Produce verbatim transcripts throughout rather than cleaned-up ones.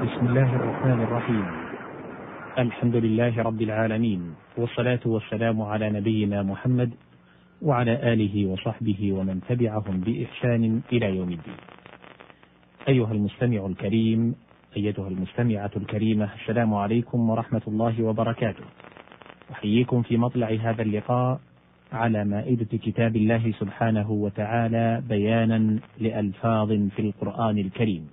بسم الله الرحمن الرحيم. الحمد لله رب العالمين، والصلاة والسلام على نبينا محمد وعلى آله وصحبه ومن تبعهم بإحسان إلى يوم الدين. أيها المستمع الكريم، أيتها المستمعة الكريمة، السلام عليكم ورحمة الله وبركاته. أحييكم في مطلع هذا اللقاء على مائدة كتاب الله سبحانه وتعالى بيانا لألفاظ في القرآن الكريم.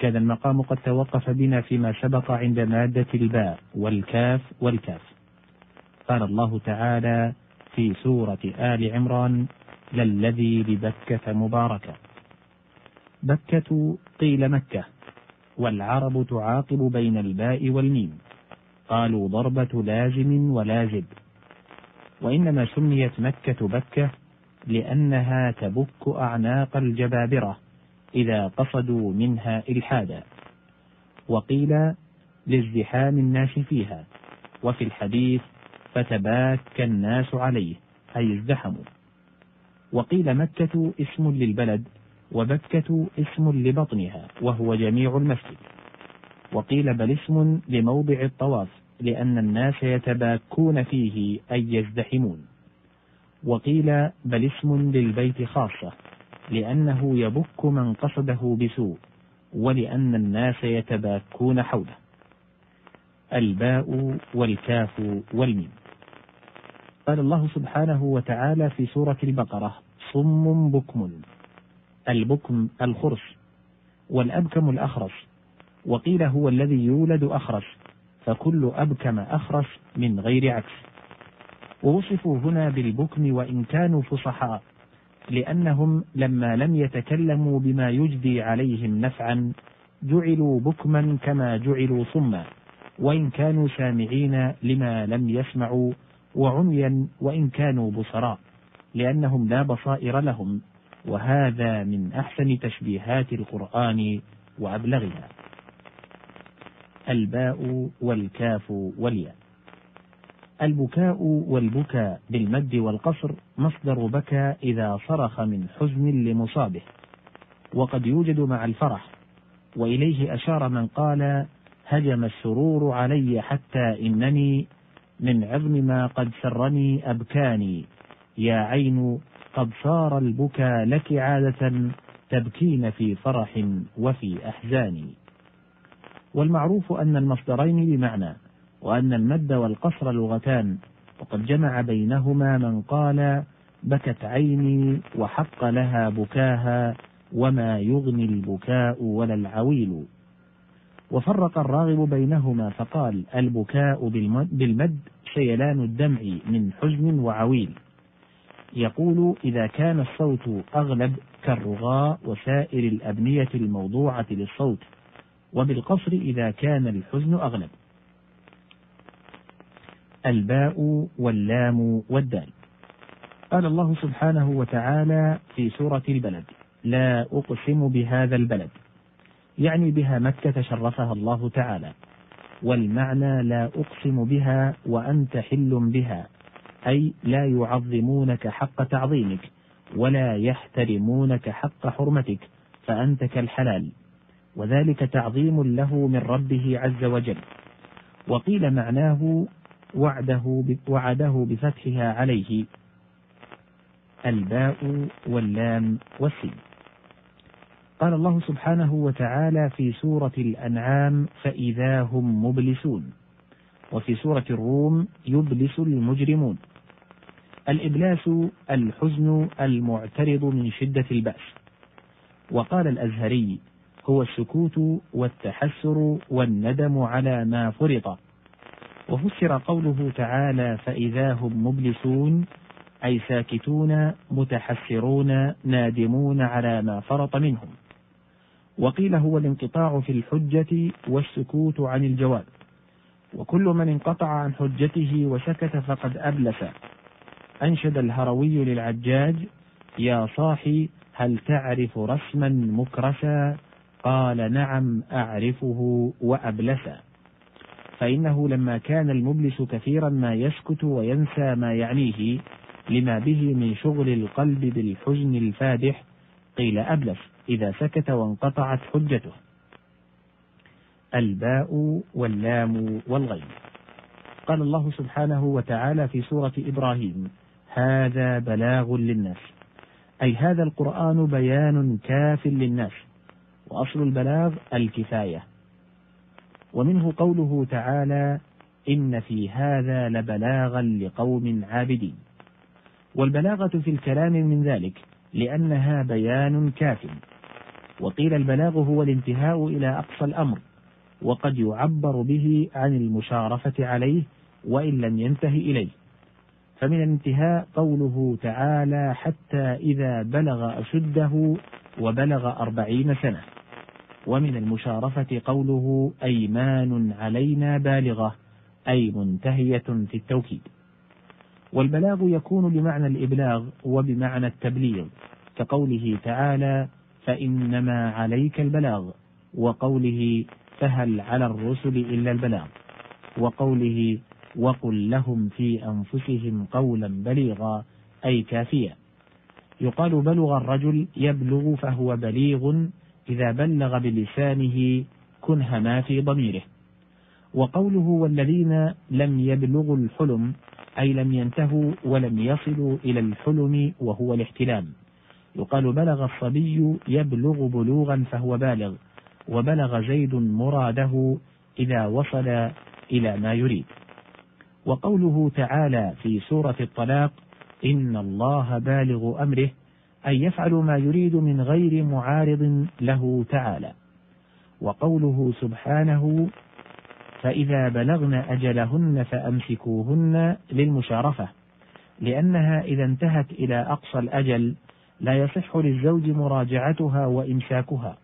كان المقام قد توقف بنا فيما سبق عند مادة الباء والكاف والكاف. قال الله تعالى في سورة آل عمران: للذي ببكة مباركة. بكة قيل مكة، والعرب تعاقب بين الباء والميم، قالوا ضربة لازم ولازب، وإنما سميت مكة بكة لأنها تبك أعناق الجبابرة إذا قصدوا منها إلحادا، وقيل لازدحام الناس فيها، وفي الحديث فتباكى الناس عليه أي ازدحموا. وقيل مكة اسم للبلد، وبكة اسم لبطنها وهو جميع المسجد. وقيل بل اسم لموضع الطواف لأن الناس يتباكون فيه أي يزدحمون. وقيل بل اسم للبيت خاصة لأنه يبك من قصده بسوء، ولأن الناس يتباكون حوله. الباء والكاف والميم. قال الله سبحانه وتعالى في سورة البقرة: صم بكم. البكم الخرس، والأبكم الأخرس، وقيل هو الذي يولد أخرس، فكل أبكم أخرس من غير عكس. ووصفوا هنا بالبكم وإن كانوا فصحاء، لأنهم لما لم يتكلموا بما يجدي عليهم نفعا جعلوا بكما كما جعلوا صما، وإن كانوا سامعين لما لم يسمعوا، وعميا وإن كانوا بصراء، لأنهم لا بصائر لهم. وهذا من أحسن تشبيهات القرآن وأبلغها. الباء والكاف والياء. البكاء والبكاء بالمد والقصر مصدر بكى إذا صرخ من حزن لمصابه، وقد يوجد مع الفرح، وإليه أشار من قال: هجم السرور علي حتى إنني من عظم ما قد سرني أبكاني، يا عين قد صار البكى لك عادة تبكين في فرح وفي أحزان. والمعروف أن المصدرين بمعنى، وأن المد والقصر لغتان، وقد جمع بينهما من قال: بكت عيني وحق لها بكاها، وما يغني البكاء ولا العويل. وفرق الراغب بينهما فقال: البكاء بالمد شيلان الدمع من حزن وعويل. يقول إذا كان الصوت أغلب كالرغاء وسائر الأبنية الموضوعة للصوت، وبالقصر إذا كان الحزن أغلب. الباء واللام والدال. قال الله سبحانه وتعالى في سورة البلد: لا أقسم بهذا البلد، يعني بها مكة شرفها الله تعالى. والمعنى لا أقسم بها وأنت حل بها، أي لا يعظمونك حق تعظيمك ولا يحترمونك حق حرمتك، فأنت كالحلال، وذلك تعظيم له من ربه عز وجل. وقيل معناه وعده وعده بفتحها عليه. الباء واللام والسين. قال الله سبحانه وتعالى في سورة الأنعام: فإذا هم مبلسون. وفي سورة الروم: يبلس المجرمون. الإبلاس الحزن المعترض من شدة البأس. وقال الأزهري: هو السكوت والتحسر والندم على ما فرط. وفسر قوله تعالى: فإذا هم مبلسون، أي ساكتون متحسرون نادمون على ما فرط منهم. وقيل هو الانقطاع في الحجة والسكوت عن الجواب، وكل من انقطع عن حجته وسكت فقد أبلس. أنشد الهروي للعجاج: يا صاحي هل تعرف رسما مكرسا؟ قال: نعم أعرفه وأبلسا. فإنه لما كان المبلس كثيرا ما يسكت وينسى ما يعنيه لما به من شغل القلب بالحزن الفادح، قيل أبلس إذا سكت وانقطعت حجته. الباء واللام والغين. قال الله سبحانه وتعالى في سورة إبراهيم: هذا بلاغ للناس، أي هذا القرآن بيان كاف للناس، وأصل البلاغ الكفاية. ومنه قوله تعالى: إن في هذا لبلاغا لقوم عابدين. والبلاغة في الكلام من ذلك، لأنها بيان كاف. وقيل البلاغ هو الانتهاء إلى أقصى الأمر، وقد يعبر به عن المشارفة عليه وإن لم ينتهي إليه. فمن الانتهاء قوله تعالى: حتى إذا بلغ أشده وبلغ أربعين سنة. ومن المشارفة قوله: أيمان علينا بالغة، أي منتهية في التوكيد. والبلاغ يكون بمعنى الإبلاغ وبمعنى التبليغ، كقوله تعالى: فإنما عليك البلاغ، وقوله: فهل على الرسل إلا البلاغ، وقوله: وقل لهم في أنفسهم قولا بليغا، أي كافية. يقال بلغ الرجل يبلغ، فهو بليغ إذا بلغ بلسانه كنه ما في ضميره. وقوله: والذين لم يبلغوا الحلم، أي لم ينتهوا ولم يصلوا إلى الحلم وهو الاحتلام. يقال بلغ الصبي يبلغ بلوغا فهو بالغ، وبلغ زيد مراده إذا وصل إلى ما يريد. وقوله تعالى في سورة الطلاق: إن الله بالغ أمره، أي يفعل ما يريد من غير معارض له تعالى. وقوله سبحانه: فإذا بلغن أجلهن فأمسكوهن، للمشارفة، لأنها إذا انتهت إلى أقصى الأجل لا يصح للزوج مراجعتها وإمساكها.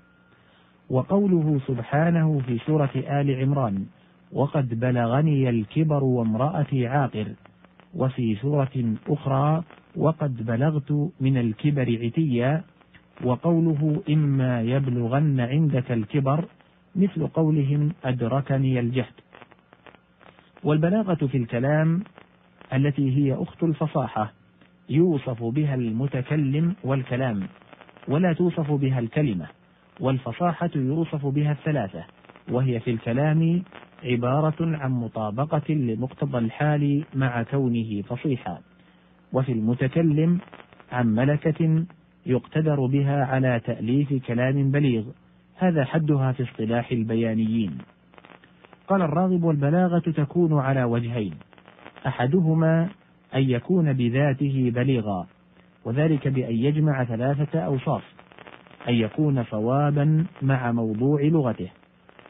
وقوله سبحانه في سورة آل عمران: وقد بلغني الكبر وامرأتي عاقر. وفي سورة أخرى: وقد بلغت من الكبر عتيا. وقوله: إما يبلغن عندك الكبر، مثل قولهم: أدركني الجهد. والبلاغة في الكلام التي هي أخت الفصاحة، يوصف بها المتكلم والكلام، ولا توصف بها الكلمة. والفصاحة يوصف بها الثلاثة، وهي في الكلام عبارة عن مطابقة لمقتضى الحال مع كونه فصيحا، وفي المتكلم عن ملكة يقتدر بها على تأليف كلام بليغ. هذا حدها في اصطلاح البيانيين. قال الراغب: والبلاغة تكون على وجهين، أحدهما أن يكون بذاته بليغا، وذلك بأن يجمع ثلاثة أوصاف: أن يكون صوابا مع موضوع لغته،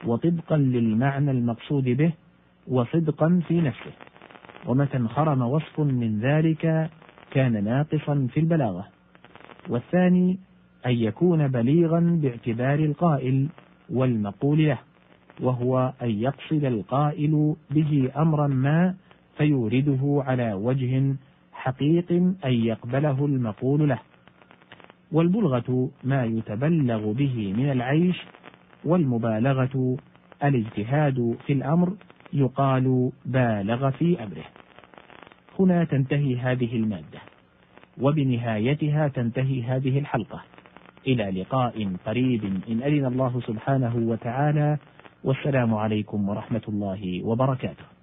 وطبقا للمعنى المقصود به، وصدقا في نفسه. ومتى انخرم وصف من ذلك كان ناقصا في البلاغة. والثاني أن يكون بليغا باعتبار القائل والمقول له، وهو أن يقصد القائل به أمرا ما فيورده على وجه حقيق أن يقبله المقول له. والبلغة ما يتبلغ به من العيش، والمبالغة الاجتهاد في الأمر، يقال بالغ في أمره. هنا تنتهي هذه المادة، وبنهايتها تنتهي هذه الحلقة. إلى لقاء قريب إن أذن الله سبحانه وتعالى، والسلام عليكم ورحمة الله وبركاته.